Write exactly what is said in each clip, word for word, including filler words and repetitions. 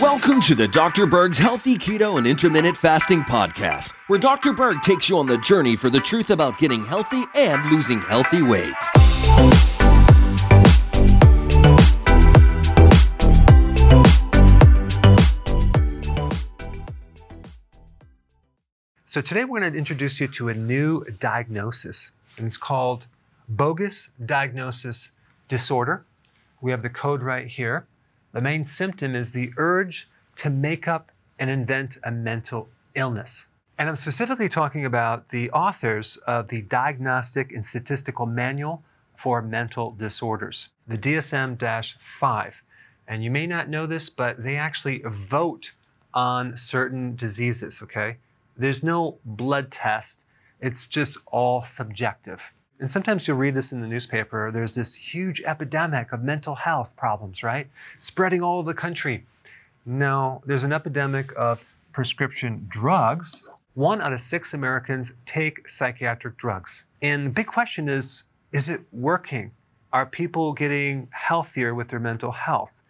Welcome to the Doctor Berg's Healthy Keto and Intermittent Fasting Podcast, where Doctor Berg takes you on the journey for the truth about getting healthy and losing healthy weight. So today we're going to introduce you to a new diagnosis, and it's called bogus diagnosis disorder. We have the code right here. The main symptom is the urge to make up and invent a mental illness. And I'm specifically talking about the authors of the Diagnostic and Statistical Manual for Mental Disorders, the D S M five. And you may not know this, but they actually vote on certain diseases, okay? There's no blood test. It's just all subjective. And sometimes you'll read this in the newspaper, there's this huge epidemic of mental health problems, right? Spreading all over the country. No, there's an epidemic of prescription drugs. One out of six Americans take psychiatric drugs. And the big question is, is it working? Are people getting healthier with their mental health?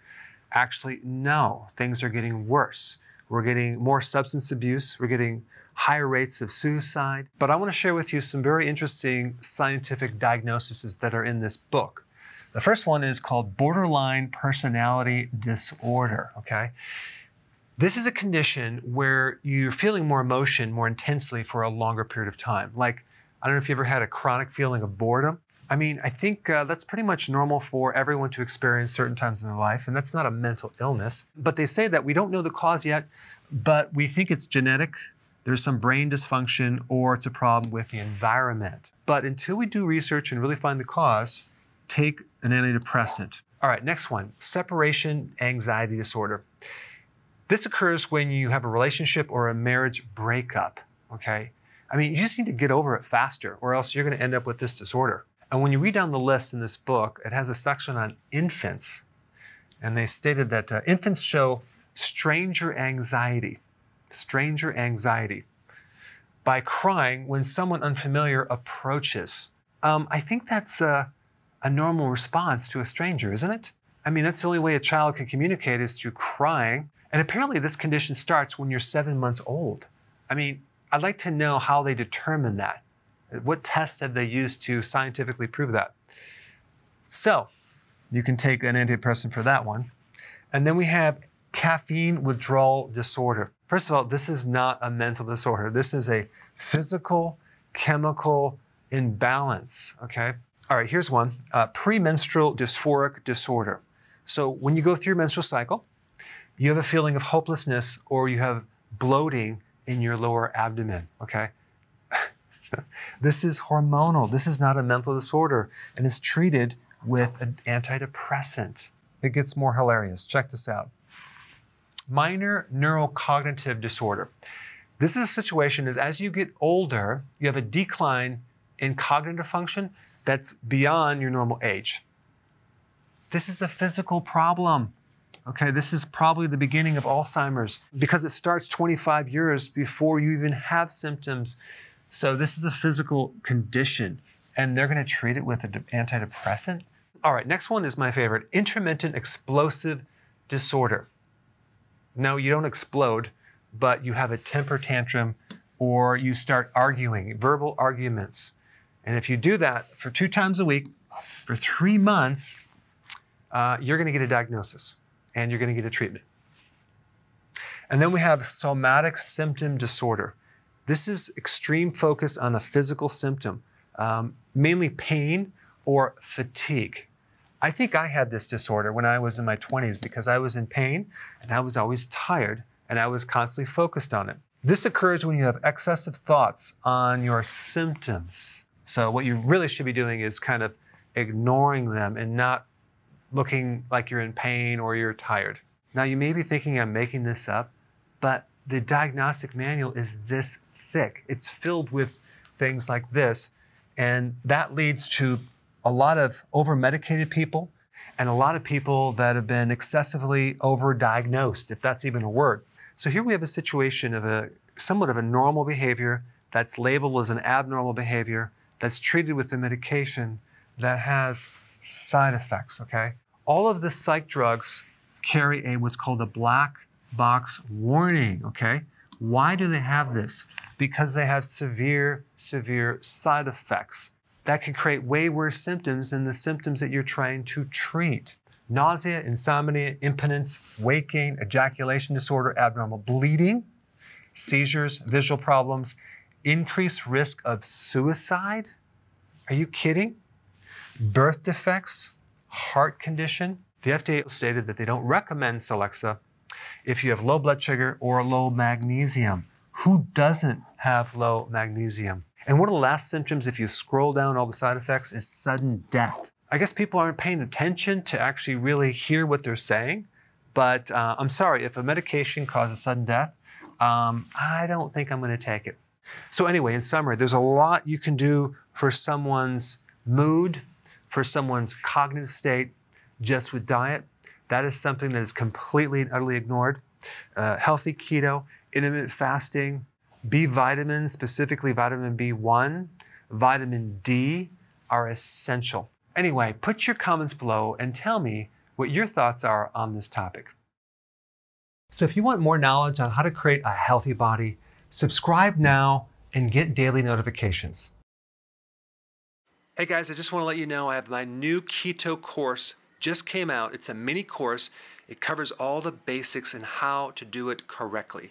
Actually, no, things are getting worse. We're getting more substance abuse, we're getting higher rates of suicide. But I want to share with you some very interesting scientific diagnoses that are in this book. The first one is called borderline personality disorder, okay? This is a condition where you're feeling more emotion more intensely for a longer period of time. Like, I don't know if you ever had a chronic feeling of boredom. I mean, I think uh, that's pretty much normal for everyone to experience certain times in their life, and that's not a mental illness. But they say that we don't know the cause yet, but we think it's genetic. There's some brain dysfunction, or it's a problem with the environment. But until we do research and really find the cause, take an antidepressant. All right, next one, separation anxiety disorder. This occurs when you have a relationship or a marriage breakup, okay? I mean, you just need to get over it faster, or else you're gonna end up with this disorder. And when you read down the list in this book, it has a section on infants. And they stated that uh, infants show stranger anxiety. Stranger anxiety by crying when someone unfamiliar approaches. Um, I think that's a, a normal response to a stranger, isn't it? I mean, that's the only way a child can communicate is through crying. And apparently this condition starts when you're seven months old. I mean, I'd like to know how they determine that. What tests have they used to scientifically prove that? So you can take an antidepressant for that one. And then we have caffeine withdrawal disorder. First of all, this is not a mental disorder. This is a physical, chemical imbalance, okay? All right, here's one, uh, premenstrual dysphoric disorder. So when you go through your menstrual cycle, you have a feeling of hopelessness or you have bloating in your lower abdomen, okay? This is hormonal. This is not a mental disorder and is treated with an antidepressant. It gets more hilarious. Check this out. Minor neurocognitive disorder. This is a situation is as you get older, you have a decline in cognitive function that's beyond your normal age. This is a physical problem. Okay, this is probably the beginning of Alzheimer's because it starts twenty-five years before you even have symptoms. So this is a physical condition and they're gonna treat it with an antidepressant. All right, next one is my favorite, intermittent explosive disorder. No, you don't explode, but you have a temper tantrum or you start arguing, verbal arguments. And if you do that for two times a week, for three months, uh, you're gonna get a diagnosis and you're gonna get a treatment. And then we have somatic symptom disorder. This is extreme focus on a physical symptom, um, mainly pain or fatigue. I think I had this disorder when I was in my twenties because I was in pain and I was always tired and I was constantly focused on it. This occurs when you have excessive thoughts on your symptoms. So what you really should be doing is kind of ignoring them and not looking like you're in pain or you're tired. Now you may be thinking I'm making this up, but the diagnostic manual is this thick. It's filled with things like this. And that leads to a lot of over-medicated people and a lot of people that have been excessively over-diagnosed, if that's even a word. So here we have a situation of a somewhat of a normal behavior that's labeled as an abnormal behavior that's treated with a medication that has side effects, okay? All of the psych drugs carry a what's called a black box warning, okay? Why do they have this? Because they have severe, severe side effects that can create way worse symptoms than the symptoms that you're trying to treat. Nausea, insomnia, impotence, weight gain, ejaculation disorder, abnormal bleeding, seizures, visual problems, increased risk of suicide. Are you kidding? Birth defects, heart condition. The F D A stated that they don't recommend Celexa if you have low blood sugar or low magnesium. Who doesn't have low magnesium? And one of the last symptoms, if you scroll down all the side effects, is sudden death. I guess people aren't paying attention to actually really hear what they're saying, but uh, I'm sorry, if a medication causes sudden death, um, I don't think I'm gonna take it. So anyway, in summary, there's a lot you can do for someone's mood, for someone's cognitive state, just with diet. That is something that is completely and utterly ignored. Uh, healthy keto, intermittent fasting, B vitamins, specifically vitamin B one, vitamin D are essential. Anyway, put your comments below and tell me what your thoughts are on this topic. So if you want more knowledge on how to create a healthy body, subscribe now and get daily notifications. Hey guys, I just want to let you know I have my new keto course just came out. It's a mini course. It covers all the basics and how to do it correctly.